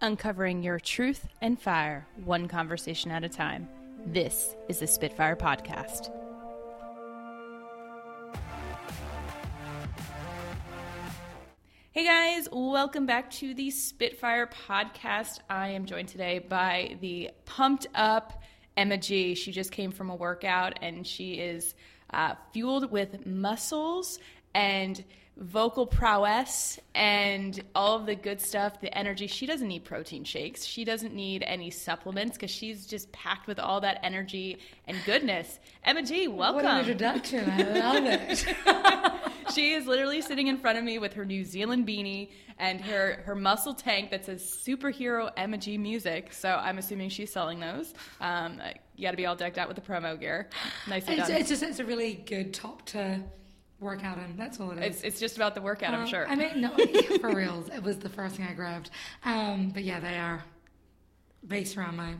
Uncovering your truth and fire, one conversation at a time. This is the Spitfire Podcast. Hey guys, welcome back to the Spitfire Podcast. I am joined today by the pumped up Emma G. She just came from a workout and she is fueled with muscles and vocal prowess and all of the good stuff, the energy. She doesn't need protein shakes. She doesn't need any supplements because she's just packed with all that energy and goodness. Emma G, welcome. What an introduction. I love it. She is literally sitting in front of me with her New Zealand beanie and her muscle tank that says Superhero Emma G Music. So I'm assuming she's selling those. You got to be all decked out with the promo gear. Nicely done. It's a really good top to work out in. That's all it is. It's just about the workout, I'm sure. I mean, no, for reals. It was the first thing I grabbed. But yeah, they are based around my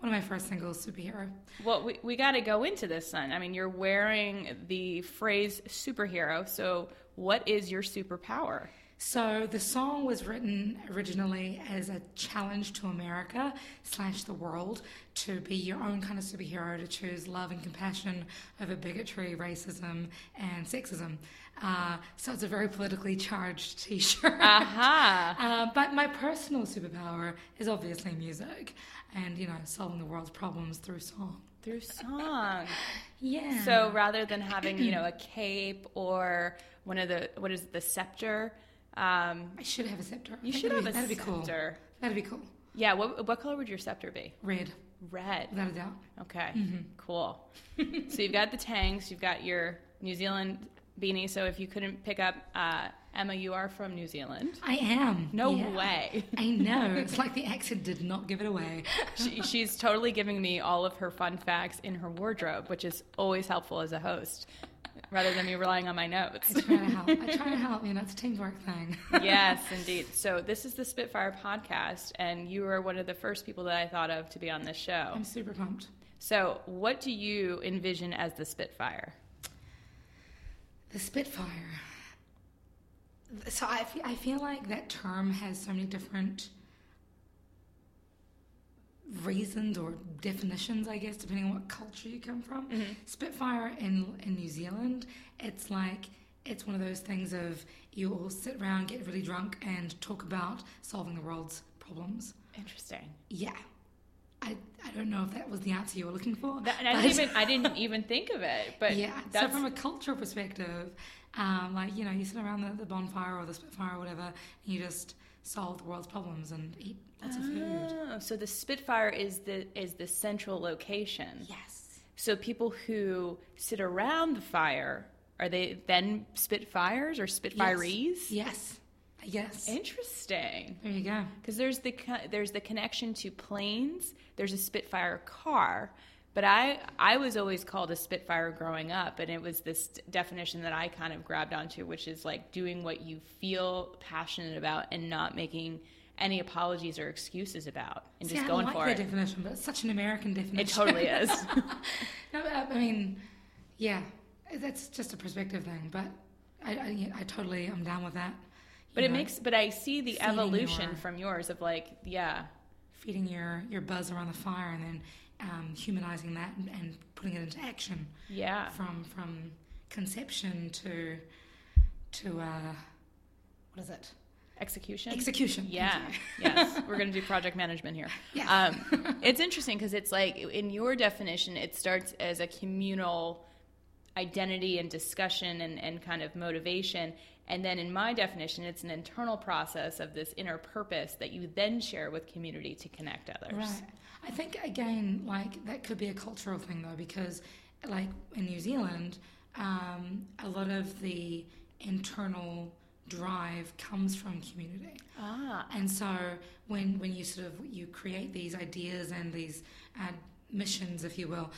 one of my first singles, Superhero. Well, we got to go into this then. I mean, you're wearing the phrase superhero. So what is your superpower? So the song was written originally as a challenge to America / the world to be your own kind of superhero, to choose love and compassion over bigotry, racism, and sexism. So it's a very politically charged T-shirt. Aha! But my personal superpower is obviously music and, solving the world's problems through song. Through song. Yeah. So rather than having, a cape or what is it, the scepter? I should have a scepter. You should have a scepter. That'd be cool. Yeah, what color would your scepter be? Red. Without a doubt. Okay, Cool. So you've got the tangs, you've got your New Zealand beanie, so if you couldn't pick up, Emma, you are from New Zealand. I am. No way. I know. It's like the accent did not give it away. She's totally giving me all of her fun facts in her wardrobe, which is always helpful as a host. Rather than me relying on my notes. I try to help. It's a teamwork thing. Yes, indeed. So this is the Spitfire Podcast, and you are one of the first people that I thought of to be on this show. I'm super pumped. So what do you envision as the Spitfire? The Spitfire. So I feel like that term has so many different reasons or definitions, I guess, depending on what culture you come from. Mm-hmm. Spitfire in New Zealand, it's one of those things of you all sit around, get really drunk, and talk about solving the world's problems. Interesting. Yeah. I don't know if that was the answer you were looking for. I didn't even think of it. But yeah, so from a cultural perspective, you sit around the bonfire or the Spitfire or whatever, and you just solve the world's problems and eat lots of food. So the Spitfire is the central location. Yes. So people who sit around the fire, are they then Spitfires or Spitfirees? Yes. Interesting. There you go. Because there's the connection to planes. There's a Spitfire car. But I was always called a Spitfire growing up, and it was this definition that I kind of grabbed onto, which is like doing what you feel passionate about and not making any apologies or excuses about, and just going for it. I like that definition, but it's such an American definition. It totally is. No, that's just a perspective thing, but I totally am down with that. But I see the evolution from yours of feeding your buzz around the fire and then humanizing that and putting it into action. Yeah. From conception to what is it? Execution. Yeah. Yes. We're going to do project management here. Yeah. It's interesting because it's like in your definition, it starts as a communal identity and discussion and kind of motivation. And then in my definition, it's an internal process of this inner purpose that you then share with community to connect others. Right. I think, again, that could be a cultural thing, though, because, in New Zealand, a lot of the internal drive comes from community. Ah. And so when you sort of, you create these ideas and these missions, if you will,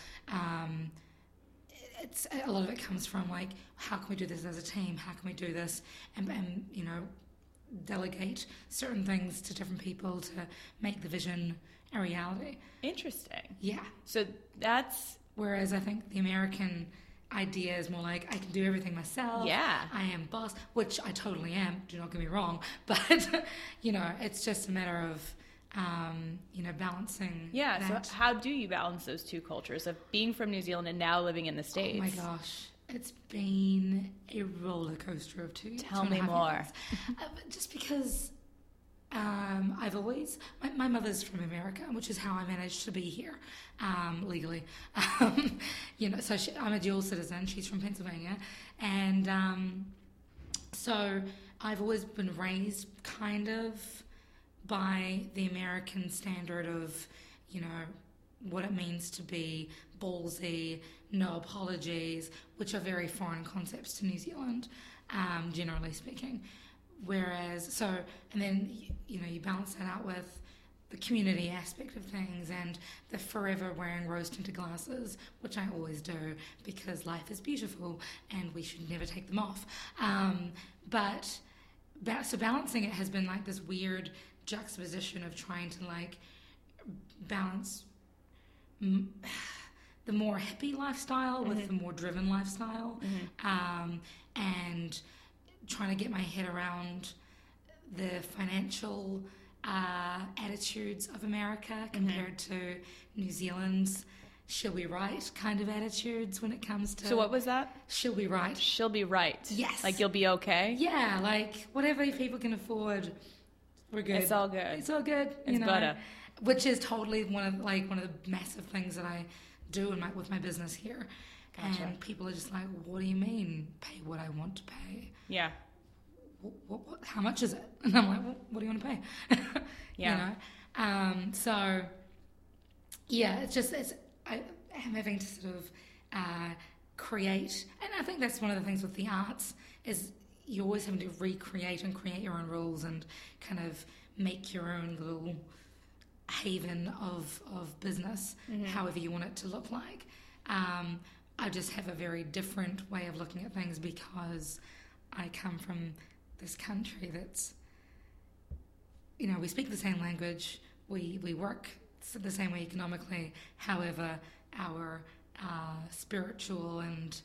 it's a lot of it comes from how can we do this as a team? How can we do this? And delegate certain things to different people to make the vision a reality. Interesting. Yeah. So that's whereas I think the American idea is more like I can do everything myself. Yeah. I am boss, which I totally am. Do not get me wrong. But, you know, it's just a matter of, you know, balancing. Yeah. That. So how do you balance those two cultures of being from New Zealand and now living in the States? Oh my gosh. It's been a roller coaster of two. Tell me more. Just because I've always, my mother's from America, which is how I managed to be here legally. You know, so I'm a dual citizen. She's from Pennsylvania, and so I've always been raised kind of by the American standard of, you know, what it means to be ballsy, no apologies, which are very foreign concepts to New Zealand, generally speaking. Whereas, so, and then, you know, you balance that out with the community aspect of things and the forever wearing rose-tinted glasses, which I always do because life is beautiful and we should never take them off. But so balancing it has been like this weird juxtaposition of trying to like balance the more hippie lifestyle with the more driven lifestyle, and trying to get my head around the financial attitudes of America compared to New Zealand's she'll be right kind of attitudes when it comes to... So what was that? She'll be right. She'll be right. Yes. Like you'll be okay? Yeah, like whatever people can afford, we're good. It's all good. It's all good. It's butter. Which is totally one of the massive things that I do with my business here. Gotcha. And people are just like, what do you mean pay what I want to pay? Yeah. What, how much is it? And I'm like, what do you want to pay? Yeah. You know? So, yeah, I'm having to sort of create. And I think that's one of the things with the arts is you're always having to recreate and create your own rules and kind of make your own little haven of business, however you want it to look like. I just have a very different way of looking at things because I come from this country that's, you know, we speak the same language, we work the same way economically, however, our spiritual and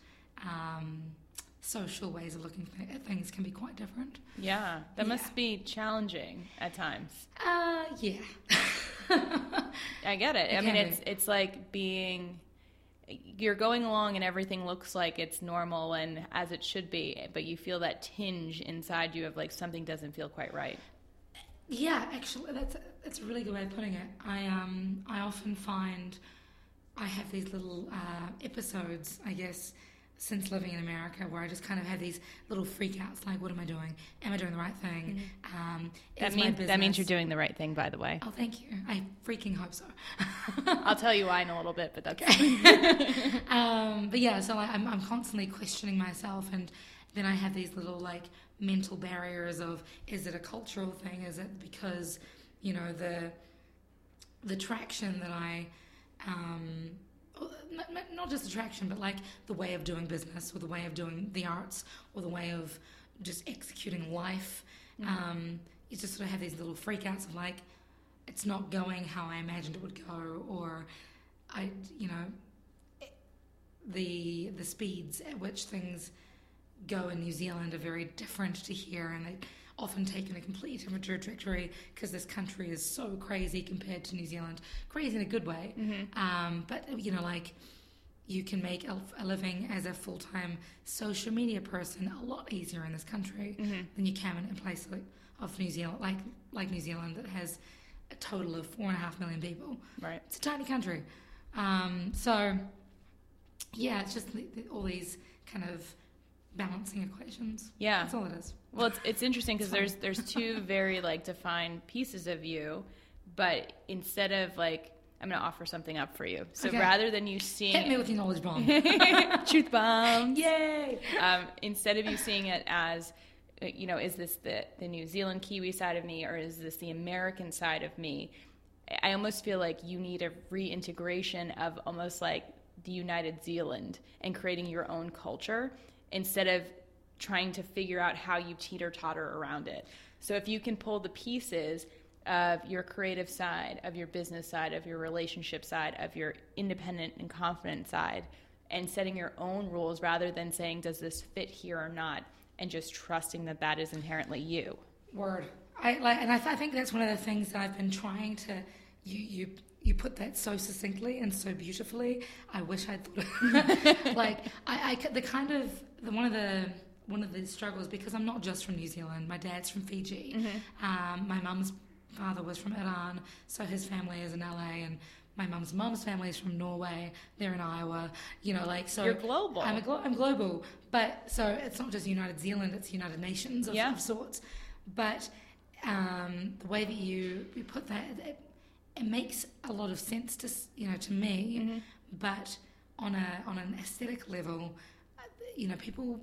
social ways of looking at things can be quite different. Yeah, that must be challenging at times. Yeah. I get it. I mean, it's like being... You're going along and everything looks like it's normal and as it should be, but you feel that tinge inside you of like something doesn't feel quite right. Yeah, actually, that's a really good way of putting it. I often find I have these little episodes, I guess, since living in America where I just kind of have these little freakouts like, what am I doing? Am I doing the right thing? That means you're doing the right thing, by the way. Oh, thank you. I freaking hope so. I'll tell you why in a little bit, but that's okay. But yeah, so I'm constantly questioning myself, and then I have these little like mental barriers of, is it a cultural thing? Is it because, you know, the traction that I... not just attraction, but like the way of doing business or the way of doing the arts or the way of just executing life. You just sort of have these little freakouts of like, it's not going how I imagined it would go, or I, you know, the speeds at which things go in New Zealand are very different to here, and they often taken a complete different trajectory because this country is so crazy compared to New Zealand. Crazy in a good way. But, you know, like you can make a living as a full-time social media person a lot easier in this country than you can in a place of New Zealand, like New Zealand that has a total of 4.5 million people. Right. It's a tiny country. So, yeah, it's just all these kind of balancing equations. Yeah. That's all it is. Well, it's interesting because there's two very like defined pieces of you, but instead of like, I'm going to offer something up for you. So rather than you seeing... Hit me with your knowledge bomb. Truth bomb. Yay! Instead of you seeing it as, you know, is this the New Zealand Kiwi side of me or is this the American side of me? I almost feel like you need a reintegration of almost like the United Zealand and creating your own culture instead of trying to figure out how you teeter-totter around it. So if you can pull the pieces of your creative side, of your business side, of your relationship side, of your independent and confident side, and setting your own rules rather than saying, does this fit here or not? And just trusting that that is inherently you. Word. I think that's one of the things that I've been trying to, you put that so succinctly and so beautifully. I wish I'd thought like one of the struggles, because I'm not just from New Zealand. My dad's from Fiji. Mm-hmm. My mum's father was from Iran, so his family is in LA, and my mum's mum's family is from Norway. They're in Iowa. You know, like, so you're global. I'm global, but so it's not just United Zealand; it's United Nations of sorts. But the way that you put that, it makes a lot of sense to, you know, to me. Mm-hmm. But on an aesthetic level, you know, people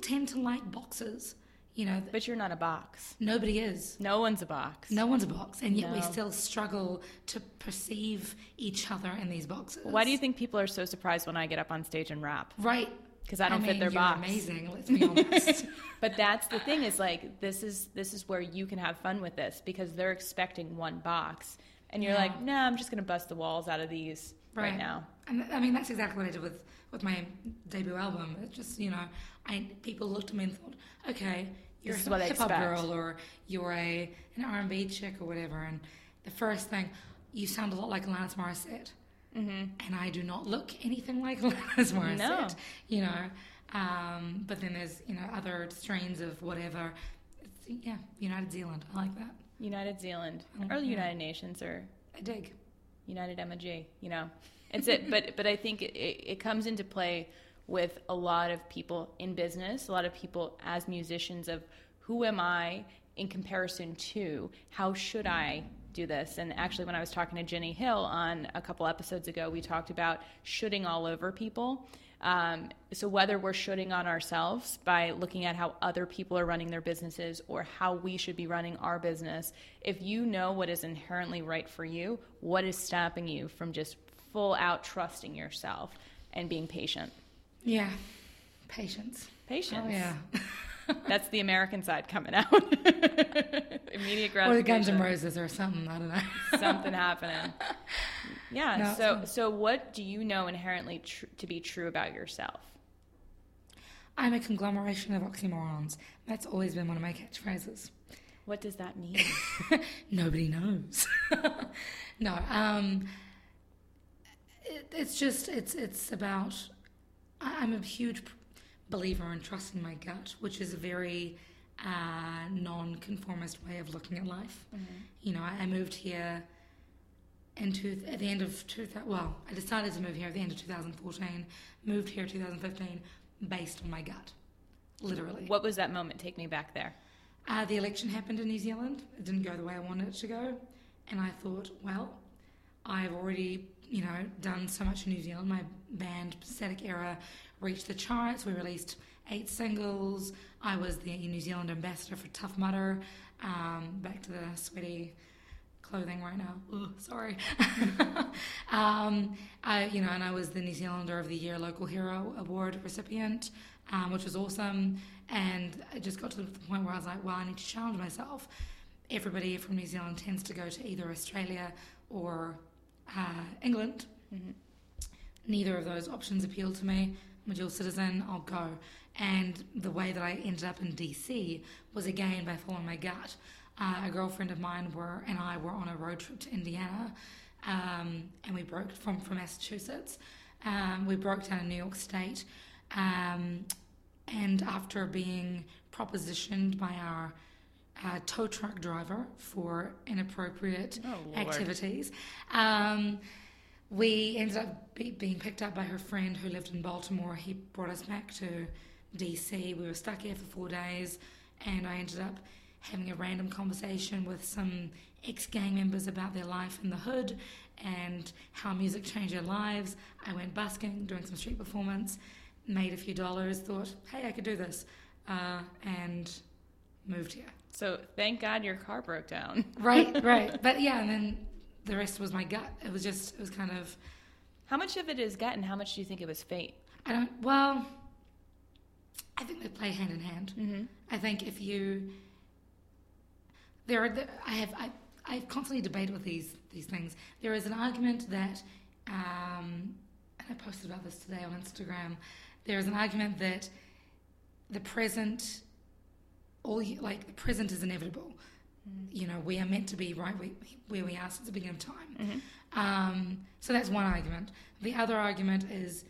tend to like boxes. You know, but you're not a box. Nobody is. No one's a box. No one's a box, and yet we still struggle to perceive each other in these boxes. Why do you think people are so surprised when I get up on stage and rap? Right. Because I don't fit their box. Amazing, let's be honest. But that's the thing, is like, this is where you can have fun with this, because they're expecting one box, and you're like, no, I'm just going to bust the walls out of these right now. And I mean, that's exactly what I did with my debut album. It just, you know, people looked at me and thought, okay, you're a hip-hop girl, or you're an R&B chick or whatever, and the first thing, you sound a lot like Alanis Morissette. Mm-hmm. And I do not look anything like Alanis Morissette, you know. But then there's, you know, other strains of whatever. United Zealand. I like that. United Zealand. Or the United Nations, or... I dig. United Emma G, you know. It's it. But I think it comes into play with a lot of people in business, a lot of people as musicians, of who am I in comparison to, how should I do this? And actually, when I was talking to Jenny Hill on a couple episodes ago, we talked about shooting all over people. So whether we're shooting on ourselves by looking at how other people are running their businesses, or how we should be running our business, if you know what is inherently right for you, what is stopping you from just full out trusting yourself and being patient? Yeah. Patience. Oh, yeah. That's the American side coming out. Immediate gratification. Or the Guns N' Roses or something. I don't know. Something happening. Yeah. No, so what do you know inherently to be true about yourself? I'm a conglomeration of oxymorons. That's always been one of my catchphrases. What does that mean? Nobody knows. No. It's about... I'm a huge believer in trusting my gut, which is a very non-conformist way of looking at life. Mm-hmm. You know, I moved here at the end of 2000. Well, I decided to move here at the end of 2014. Moved here 2015, based on my gut, literally. What was that moment? Take me back there. The election happened in New Zealand. It didn't go the way I wanted it to go, and I thought, well, I've already, you know, done so much in New Zealand. My band, Pathetic Era, reached the charts. We released 8 singles. I was the New Zealand ambassador for Tough Mudder. Back to the sweaty clothing right now. Ugh, sorry. You know, and I was the New Zealander of the Year Local Hero Award recipient, which was awesome. And I just got to the point where I was like, well, I need to challenge myself. Everybody from New Zealand tends to go to either Australia or England. Mm-hmm. Neither of those options appealed to me. I'm a dual citizen, I'll go. And the way that I ended up in DC was again by following my gut. A girlfriend of mine and I were on a road trip to Indiana, and we broke from Massachusetts. We broke down in New York State, and after being propositioned by our tow truck driver for inappropriate activities. We ended up being picked up by her friend who lived in Baltimore. He brought us back to DC. We were stuck here for 4 days, and I ended up having a random conversation with some ex-gang members about their life in the hood and how music changed their lives. I went busking, doing some street performance, made a few dollars, thought, hey, I could do this, and moved here. So thank God your car broke down. Right. But yeah, and then the rest was my gut. It was kind of... How much of it is gut and how much do you think it was fate? I think they play hand in hand. Mm-hmm. I think if you... I constantly debate with these things. There is an argument that I posted about this today on Instagram, there is an argument that the present, the present is inevitable. You know, we are meant to be right where we are since the beginning of time. Mm-hmm. So that's one argument. The other argument is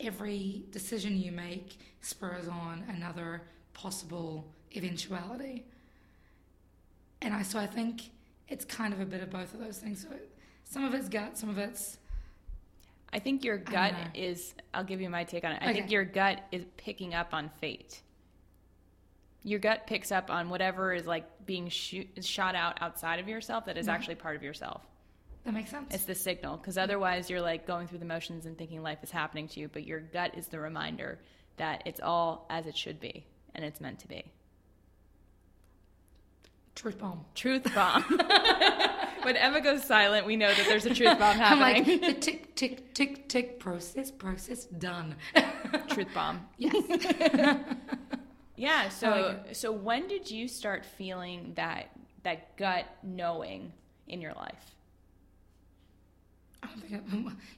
every decision you make spurs on another possible eventuality. And I think it's kind of a bit of both of those things. So some of it's gut, some of it's... I think your gut is... I'll give you my take on it. I think your gut is picking up on fate. Your gut picks up on whatever is like being shot out outside of yourself that is actually part of yourself. That makes sense. It's the signal, because otherwise you're like going through the motions and thinking life is happening to you, but your gut is the reminder that it's all as it should be and it's meant to be. Truth bomb. Truth bomb. When Emma goes silent, we know that there's a truth bomb happening. I'm like, the tick, tick, tick, tick, process, done. Truth bomb. Yes. Yeah, so when did you start feeling that gut knowing in your life?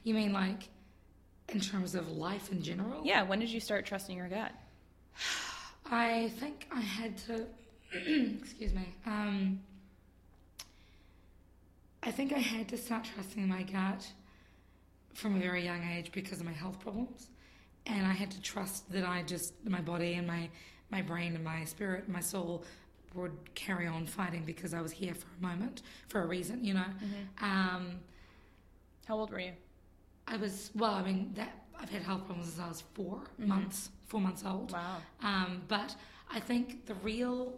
You mean like in terms of life in general? Yeah, when did you start trusting your gut? I think I had to, excuse me, I think I had to start trusting my gut from a very young age because of my health problems. And I had to trust that my body and my brain and my spirit and my soul would carry on fighting because I was here for a moment, for a reason, you know. Mm-hmm. How old were you? I've had health problems since I was four months old. Wow. But I think to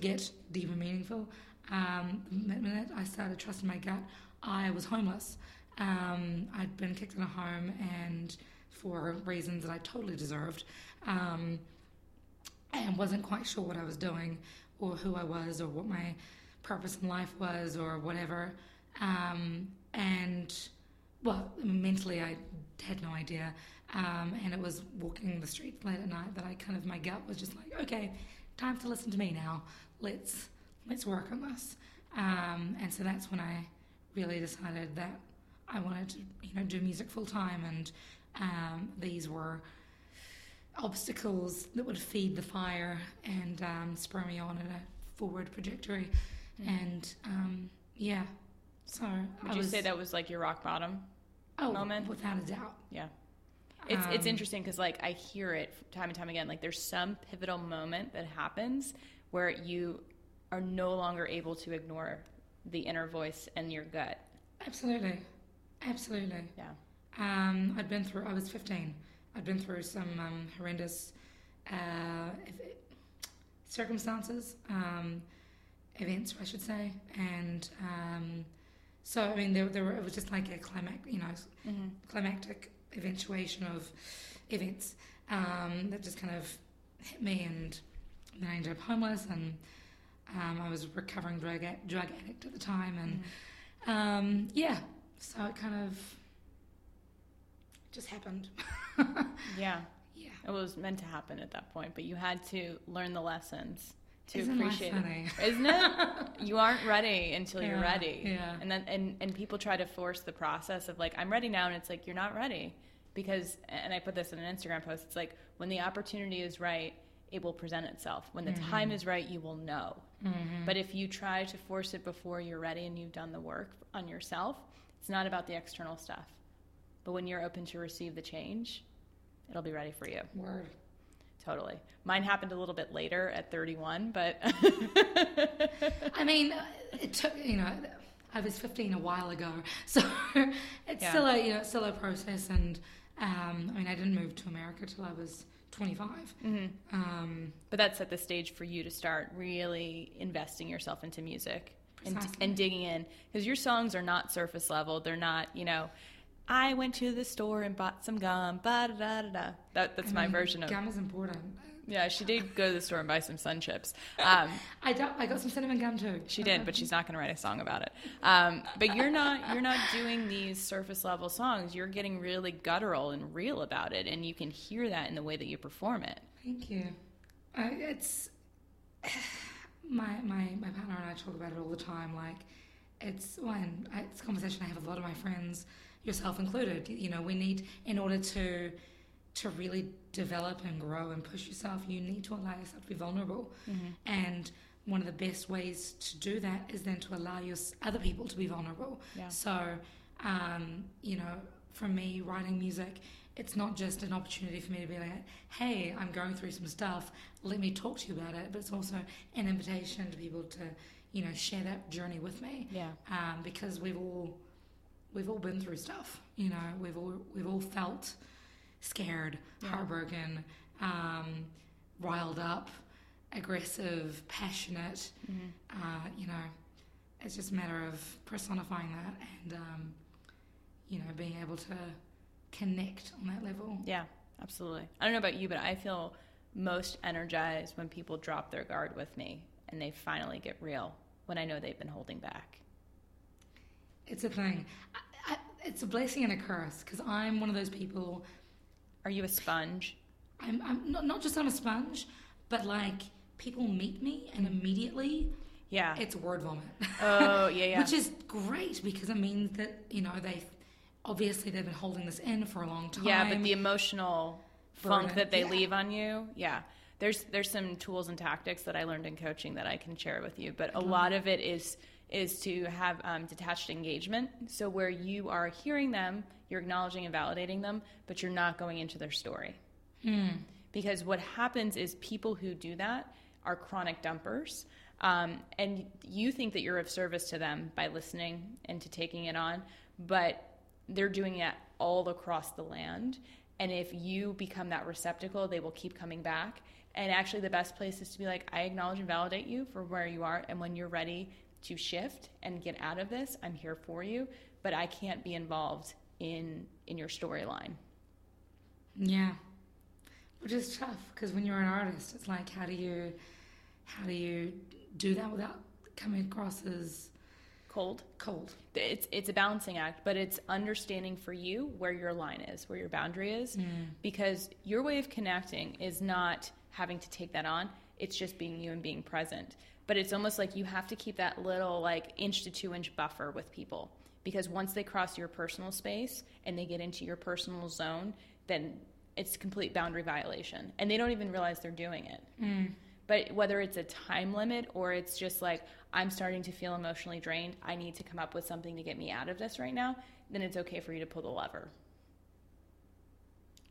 get deep and meaningful, the minute I started trusting my gut, I was homeless. I'd been kicked in a home, and for reasons that I totally deserved, and wasn't quite sure what I was doing or who I was or what my purpose in life was or whatever. Mentally I had no idea. And it was walking the streets late at night that my gut was just like, okay, time to listen to me now. Let's work on this. And so that's when I really decided that I wanted to, do music full time, and these were obstacles that would feed the fire and spur me on in a forward trajectory. Mm. And so would you say that was like your rock bottom moment? Without a doubt. Yeah, it's interesting because I hear it time and time again. Like there's some pivotal moment that happens where you are no longer able to ignore the inner voice and your gut. Absolutely. Absolutely. Yeah. I was 15. I'd been through some horrendous circumstances, events, I should say. And it was just like a climactic eventuation of events that just kind of hit me. And then I ended up homeless, and I was a recovering drug addict at the time. And so it kind of just happened. Yeah. Yeah. It was meant to happen at that point, but you had to learn the lessons to appreciate it. Isn't it? You aren't ready until you're ready. Yeah. And then and people try to force the process of I'm ready now, and it's like you're not ready because, and I put this in an Instagram post, it's like when the opportunity is right, it will present itself. When the time is right, you will know. Mm-hmm. But if you try to force it before you're ready and you've done the work on yourself, it's not about the external stuff. But when you're open to receive the change, it'll be ready for you. Word. Totally. Mine happened a little bit later at 31, but... I mean, it took, I was 15 a while ago, so it's still a process. And I didn't move to America till I was 25. Mm-hmm. But that set the stage for you to start really investing yourself into music and digging in, because your songs are not surface level. They're not, I went to the store and bought some gum. Ba-da-da-da-da. That's my version of gum is important. Yeah, she did go to the store and buy some Sun Chips. I got some cinnamon gum too. She did, but she's not going to write a song about it. But you're not doing these surface level songs. You're getting really guttural and real about it, and you can hear that in the way that you perform it. Thank you. It's my partner and I talk about it all the time. it's one, it's a conversation I have with a lot of my friends, yourself included. You know, we need, in order to really develop and grow and push yourself, you need to allow yourself to be vulnerable. Mm-hmm. And one of the best ways to do that is then to allow your other people to be vulnerable. Yeah. So, you know, for me, writing music, it's not just an opportunity for me to be like, hey, I'm going through some stuff, let me talk to you about it, but it's also an invitation to people to, you know, share that journey with me. Yeah. Because we've all been through stuff, you know, we've all felt scared, yeah, heartbroken, riled up, aggressive, passionate, mm-hmm, you know, it's just a matter of personifying that and, you know, being able to connect on that level. Yeah, absolutely. I don't know about you, but I feel most energized when people drop their guard with me and they finally get real when I know they've been holding back. It's a thing. It's a blessing and a curse because I'm one of those people. Are you a sponge? I'm not just I'm a sponge, but like people meet me and immediately, yeah, it's word vomit. Oh, yeah, yeah. Which is great because it means that, you know, obviously they've been holding this in for a long time. Yeah, but the emotional funk that they, yeah, leave on you, yeah. There's some tools and tactics that I learned in coaching that I can share with you, but a lot of it is to have detached engagement, so where you are hearing them, you're acknowledging and validating them, but you're not going into their story. Mm. Because what happens is people who do that are chronic dumpers, and you think that you're of service to them by listening and to taking it on, but they're doing it all across the land. And if you become that receptacle, they will keep coming back. And actually the best place is to be like, I acknowledge and validate you for where you are. And when you're ready to shift and get out of this, I'm here for you, but I can't be involved in your storyline. Yeah. Which is tough because when you're an artist, it's like, how do you do that without coming across as cold? It's a balancing act, but it's understanding for you where your line is, where your boundary is, because your way of connecting is not having to take that on. It's just being you and being present. But it's almost like you have to keep that little like 1-2 inch buffer with people, because once they cross your personal space and they get into your personal zone, then it's complete boundary violation and they don't even realize they're doing it. But whether it's a time limit or it's just like, I'm starting to feel emotionally drained, I need to come up with something to get me out of this right now, then it's okay for you to pull the lever.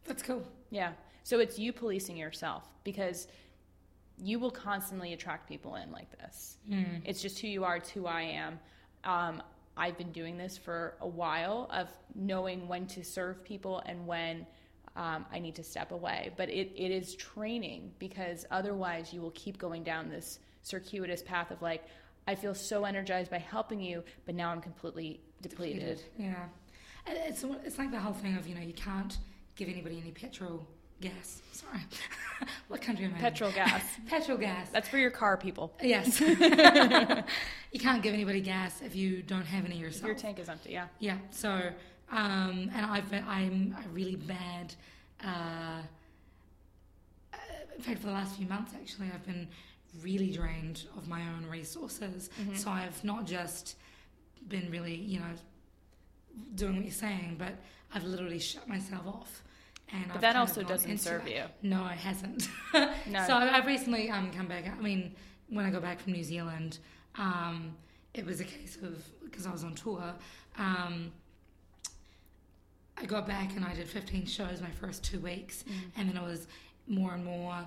That's cool. Yeah. So it's you policing yourself, because you will constantly attract people in like this. Mm. It's just who you are, it's who I am. I've been doing this for a while of knowing when to serve people and when I need to step away. But it is training, because otherwise you will keep going down this circuitous path of like, I feel so energized by helping you, but now I'm completely depleted. Yeah. It's like the whole thing of, you know, you can't give anybody any petrol gas. Sorry. What country am I in? Petrol gas. Petrol gas. That's for your car, people. Yes. You can't give anybody gas if you don't have any yourself. If your tank is empty, yeah. Yeah. So... and I'm a really bad, in fact, for the last few months, actually, I've been really drained of my own resources. Mm-hmm. So I've not just been really, you know, doing what you're saying, but I've literally shut myself off. And but that also doesn't serve you. No, it hasn't. No. So I've recently come back. I mean, when I go back from New Zealand, it was a case of, because I was on tour, I got back and I did 15 shows my first 2 weeks, and then it was more and more.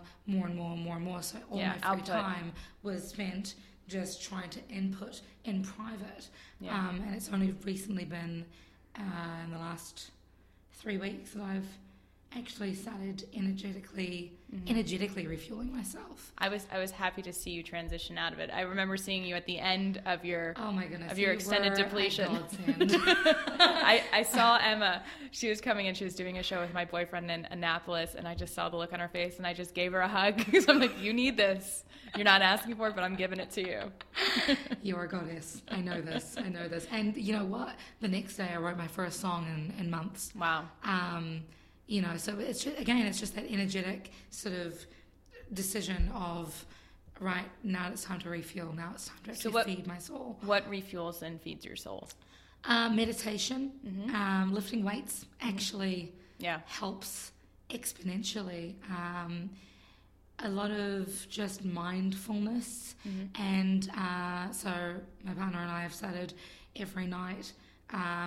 So all my free time was spent just trying to input in private. Yeah. And it's only recently been in the last 3 weeks that I've actually started energetically refueling myself. I was happy to see you transition out of it. I remember seeing you at the end of your extended depletion. I saw Emma. She was coming and she was doing a show with my boyfriend in Annapolis, and I just saw the look on her face and I just gave her a hug because I'm like, you need this. You're not asking for it, but I'm giving it to you. You're a goddess. I know this. And you know what? The next day I wrote my first song in months. Wow. You know, so it's just, again, it's just that energetic sort of decision of right, now it's time to refuel. Now it's time to feed my soul. What refuels and feeds your soul? Meditation, mm-hmm. Lifting weights actually helps exponentially. A lot of just mindfulness. Mm-hmm. And so my partner and I have started every night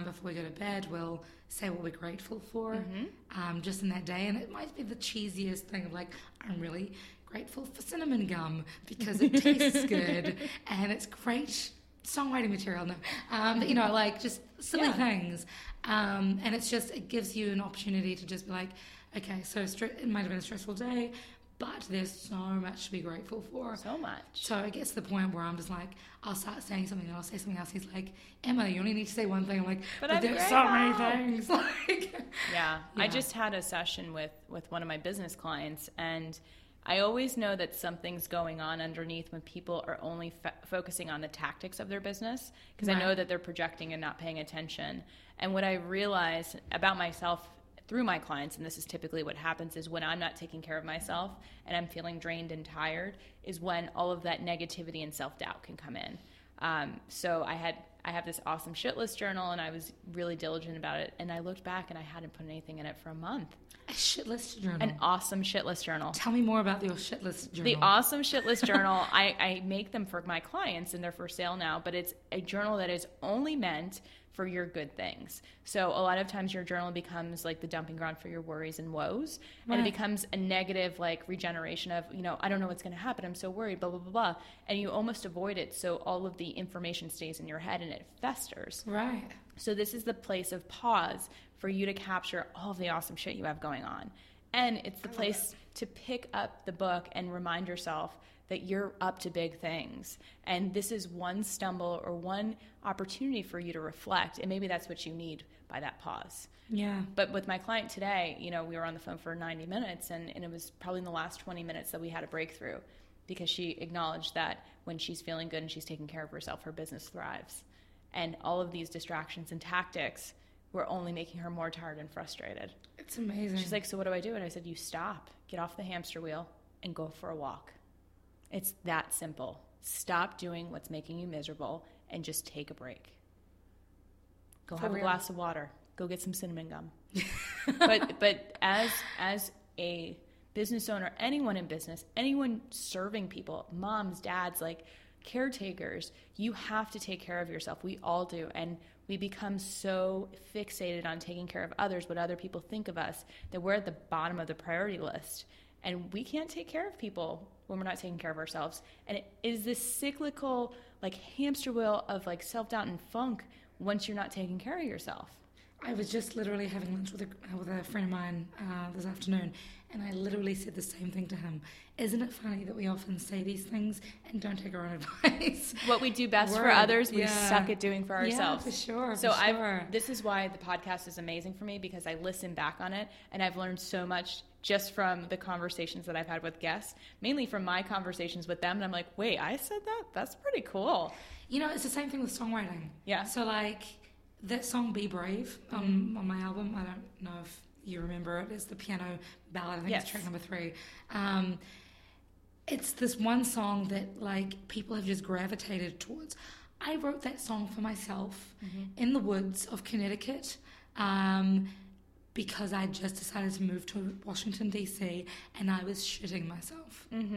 before we go to bed, we'll say what we're grateful for just in that day. And it might be the cheesiest thing of like, I'm really grateful for cinnamon gum because it tastes good and it's great songwriting material. No, you know, like just silly things. And it's just, it gives you an opportunity to just be like, okay, so it might have been a stressful day, but there's so much to be grateful for. So much. So it gets to the point where I'm just like, I'll start saying something and I'll say something else. He's like, Emma, you only need to say one thing. I'm like, but there's so many things. Like, I just had a session with one of my business clients, and I always know that something's going on underneath when people are only focusing on the tactics of their business, because I know that they're projecting and not paying attention. And what I realized about myself through my clients, and this is typically what happens, is when I'm not taking care of myself and I'm feeling drained and tired is when all of that negativity and self-doubt can come in. So I have this awesome shit list journal, and I was really diligent about it, and I looked back and I hadn't put anything in it for a month. A shit list journal. An awesome shit list journal. Tell me more about your shit list journal. The awesome shit list journal, I make them for my clients and they're for sale now, but it's a journal that is only meant for your good things. So a lot of times your journal becomes like the dumping ground for your worries and woes, and it becomes a negative like regeneration of, you know, I don't know what's going to happen, I'm so worried, blah, blah, blah, blah. And you almost avoid it, so all of the information stays in your head and it festers. Right. So this is the place of pause for you to capture all of the awesome shit you have going on. And it's the place to pick up the book and remind yourself that you're up to big things. And this is one stumble or one opportunity for you to reflect. And maybe that's what you need by that pause. Yeah. But with my client today, you know, we were on the phone for 90 minutes and it was probably in the last 20 minutes that we had a breakthrough, because she acknowledged that when she's feeling good and she's taking care of herself, her business thrives. And all of these distractions and tactics were only making her more tired and frustrated. It's amazing. She's like, so what do I do? And I said, you stop, get off the hamster wheel and go for a walk. It's that simple. Stop doing what's making you miserable and just take a break. Go have a glass of water. Go get some cinnamon gum. But as a business owner, anyone in business, anyone serving people, moms, dads, like caretakers, you have to take care of yourself. We all do. And we become so fixated on taking care of others, what other people think of us, that we're at the bottom of the priority list. And we can't take care of people when we're not taking care of ourselves. And it is this cyclical like hamster wheel of like self-doubt and funk once you're not taking care of yourself. I was just literally having lunch with a friend of mine this afternoon, and I literally said the same thing to him. Isn't it funny that we often say these things and don't take our own advice? What we do best for others, we suck at doing for ourselves. Yeah, for sure. So this is why the podcast is amazing for me, because I listen back on it, and I've learned so much just from the conversations that I've had with guests, mainly from my conversations with them. And I'm like, wait, I said that? That's pretty cool. You know, it's the same thing with songwriting. Yeah. So like that song Be Brave on my album, I don't know if you remember it, it's the piano ballad, I think it's track number 3. It's this one song that like people have just gravitated towards. I wrote that song for myself in the woods of Connecticut, because I just decided to move to Washington, DC, and I was shitting myself. Mm-hmm.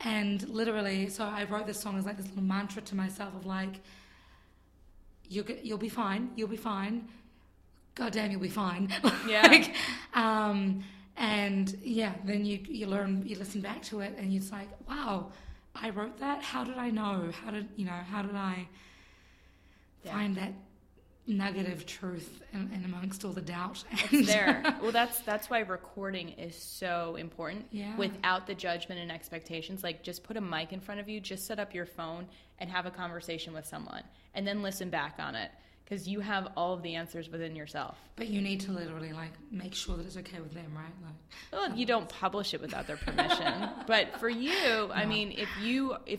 And literally, so I wrote this song as like this little mantra to myself of like, you'll be fine, you'll be fine. God damn, you'll be fine. Yeah. Like, and yeah, then you learn, you listen back to it, and you're just like, wow, I wrote that? How did I know? How did I find that nugget of truth and amongst all the doubt? It's there. Well, that's why recording is so important. Yeah. Without the judgment and expectations, like just put a mic in front of you, just set up your phone and have a conversation with someone and then listen back on it, because you have all of the answers within yourself. But you need to literally like make sure that it's okay with them, right? Like, well, you don't publish it without their permission. But for you, I mean, if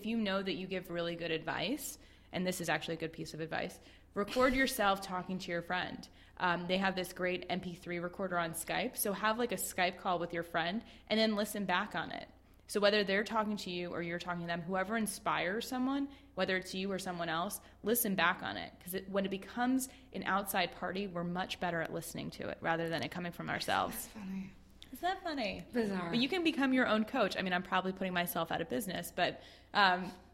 you know that you give really good advice, and this is actually a good piece of advice, record yourself talking to your friend. They have this great MP3 recorder on Skype. So have like a Skype call with your friend and then listen back on it. So whether they're talking to you or you're talking to them, whoever inspires someone, whether it's you or someone else, listen back on it. Because when it becomes an outside party, we're much better at listening to it rather than it coming from ourselves. That's funny. Is that funny? Bizarre. But you can become your own coach. I mean, I'm probably putting myself out of business, but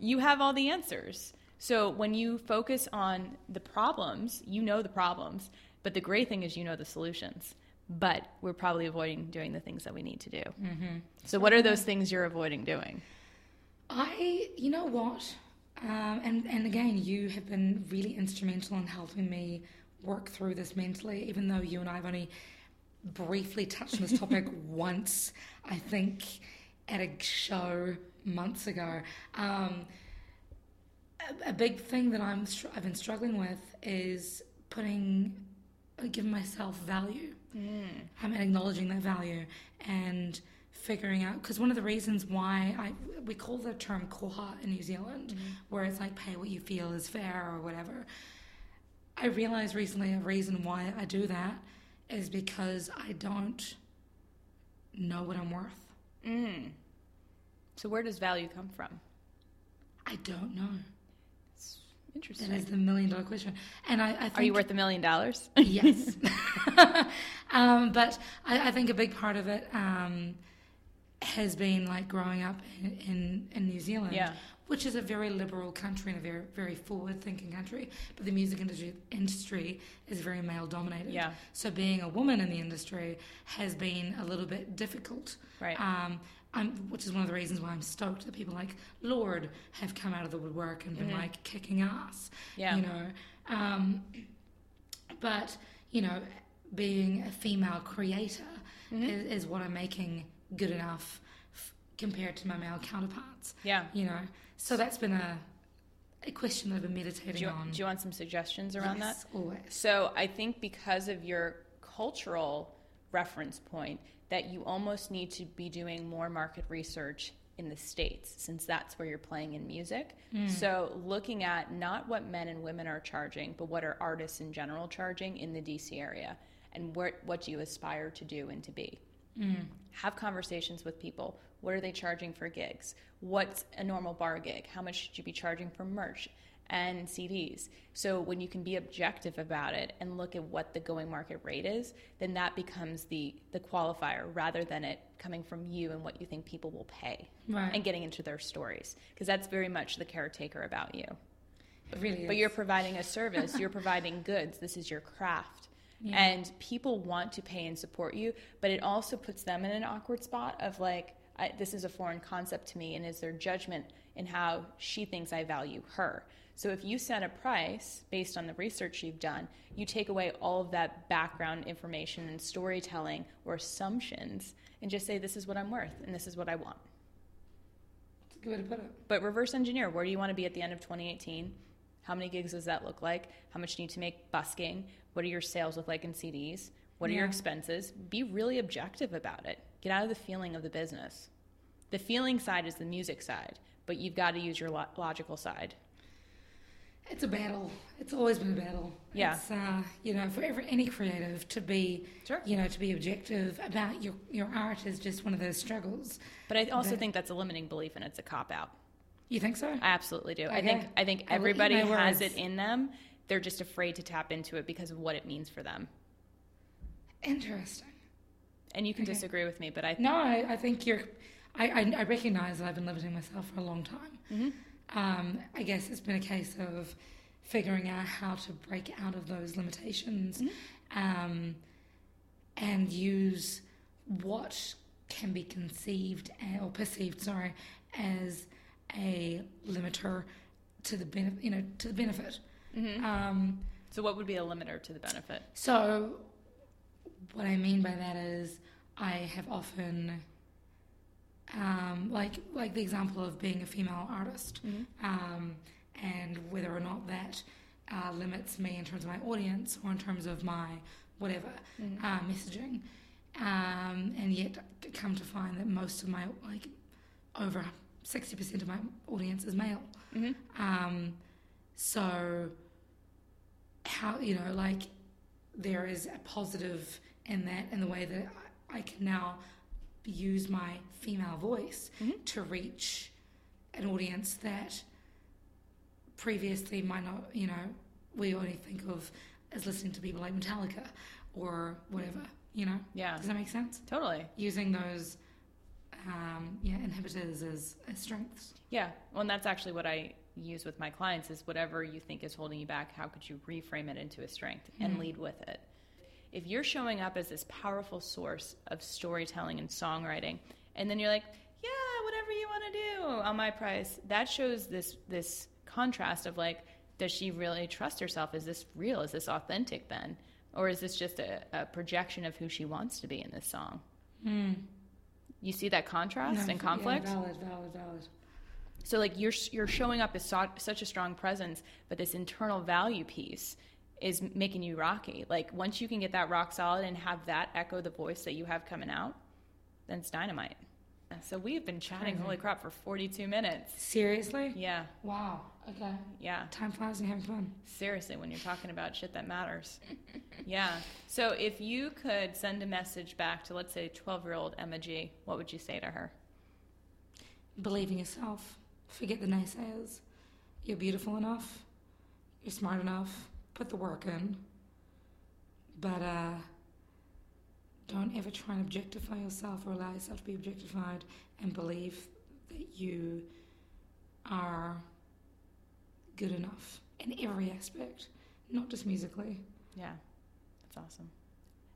you have all the answers. So when you focus on the problems, you know the problems. But the great thing is you know the solutions. But we're probably avoiding doing the things that we need to do. Mm-hmm. So what are those things you're avoiding doing? You know what? And again, you have been really instrumental in helping me work through this mentally, even though you and I have only briefly touched on this topic once, I think, at a show months ago. A big thing that I've been struggling with is giving myself value. I'm acknowledging that value and figuring out, because one of the reasons why we call the term koha in New Zealand, where it's like pay what you feel is fair or whatever. I realized recently a reason why I do that is because I don't know what I'm worth. So where does value come from? I don't know. Interesting. That is the $1 million question. And I think, are you worth $1 million? Yes. But I think a big part of it has been like growing up in New Zealand, which is a very liberal country and a very, very forward-thinking country. But the music industry is very male-dominated. Yeah. So being a woman in the industry has been a little bit difficult. Right. Which is one of the reasons why I'm stoked that people like Lorde have come out of the woodwork and been like kicking ass, you know. But, you know, being a female creator is what I'm making good enough compared to my male counterparts. Yeah. You know, so that's been a question that I've been meditating on. Do you want some suggestions around that? Always. So I think because of your cultural reference point, that you almost need to be doing more market research in the States, since that's where you're playing in music. So looking at not what men and women are charging, but what are artists in general charging in the DC area, and what do you aspire to do and to be. Have conversations with people. What are they charging for gigs? What's a normal bar gig? How much should you be charging for merch and CDs? So when you can be objective about it and look at what the going market rate is, then that becomes the qualifier rather than it coming from you and what you think people will pay, right, and getting into their stories, because that's very much the caretaker about you. It really is. But you're providing a service, you're providing goods, this is your craft. Yeah. And people want to pay and support you, but it also puts them in an awkward spot of like, this is a foreign concept to me, and is there judgment in how she thinks I value her? So if you set a price based on the research you've done, you take away all of that background information and storytelling or assumptions and just say, this is what I'm worth and this is what I want. That's a good way to put it. But reverse engineer, where do you want to be at the end of 2018? How many gigs does that look like? How much do you need to make busking? What do your sales look like in CDs? What are your expenses? Be really objective about it. Get out of the feeling of the business. The feeling side is the music side, but you've got to use your logical side. It's a battle. It's always been a battle. Yeah. It's, for any creative to be, to be objective about your art is just one of those struggles. But I also think that's a limiting belief and it's a cop-out. You think so? I absolutely do. Okay. I think everybody has it in them. They're just afraid to tap into it because of what it means for them. Interesting. And you can disagree with me, but I recognize that I've been limiting myself for a long time. Mm-hmm. I guess it's been a case of figuring out how to break out of those limitations, and use what can be perceived as a limiter to the benefit. Mm-hmm. So what would be a limiter to the benefit? So what I mean by that is I have often. Like the example of being a female artist, and whether or not that limits me in terms of my audience or in terms of my whatever messaging, and yet come to find that most of my, like, over 60% of my audience is male. So how, there is a positive in that, in the way that I can now use my female voice to reach an audience that previously might not, you know, we only think of as listening to people like Metallica or whatever, you know? Yeah. Does that make sense? Totally. Using those inhibitors as strengths. Yeah. Well, and that's actually what I use with my clients is whatever you think is holding you back, how could you reframe it into a strength and lead with it? If you're showing up as this powerful source of storytelling and songwriting, and then you're like, yeah, whatever you want to do on my price, that shows this contrast of like, does she really trust herself? Is this real? Is this authentic then? Or is this just a projection of who she wants to be in this song? Mm. You see that contrast and conflict? Yeah, valid. So like you're showing up as such a strong presence, but this internal value piece is making you rocky. Like once you can get that rock solid and have that echo the voice that you have coming out, then it's dynamite. So we've been chatting, holy crap, for 42 minutes. Seriously? Yeah. Wow. Okay. Yeah. Time flies and having fun. Seriously, when you're talking about shit that matters. Yeah. So if you could send a message back to, let's say, 12-year-old Emma G, what would you say to her? Believe in yourself. Forget the naysayers. You're beautiful enough. You're smart enough. Put the work in. But, don't ever try and objectify yourself or allow yourself to be objectified, and believe that you are good enough in every aspect, not just musically. Yeah, that's awesome.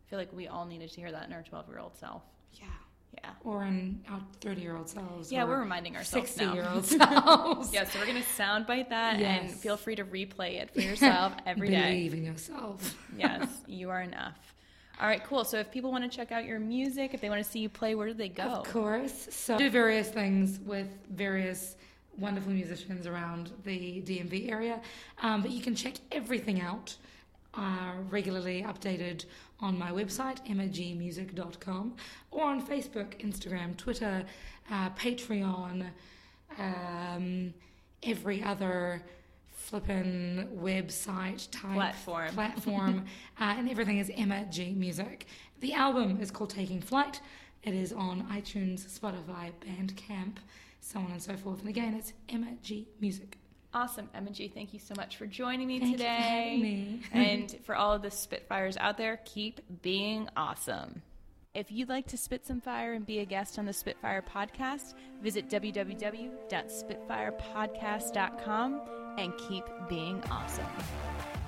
I feel like we all needed to hear that in our 12-year-old self. Yeah. Yeah. Or in our 30-year-old selves. Yeah, we're reminding ourselves now. 60-year-old selves. Yeah, so we're going to soundbite that and feel free to replay it for yourself every day. Believe in yourself. Yes, you are enough. All right, cool. So if people want to check out your music, if they want to see you play, where do they go? Of course. So I do various things with various wonderful musicians around the DMV area. But you can check everything out regularly updated on my website, emmagmusic.com, or on Facebook, Instagram, Twitter, Patreon, every other flippin' website type platform. And everything is Emma G Music. The album is called Taking Flight. It is on iTunes, Spotify, Bandcamp, so on and so forth. And again, it's Emma G Music. Awesome. Emma G, thank you so much for joining me today. Thank you for having me. And for all of the Spitfires out there, keep being awesome. If you'd like to spit some fire and be a guest on the Spitfire Podcast, visit www.spitfirepodcast.com and keep being awesome.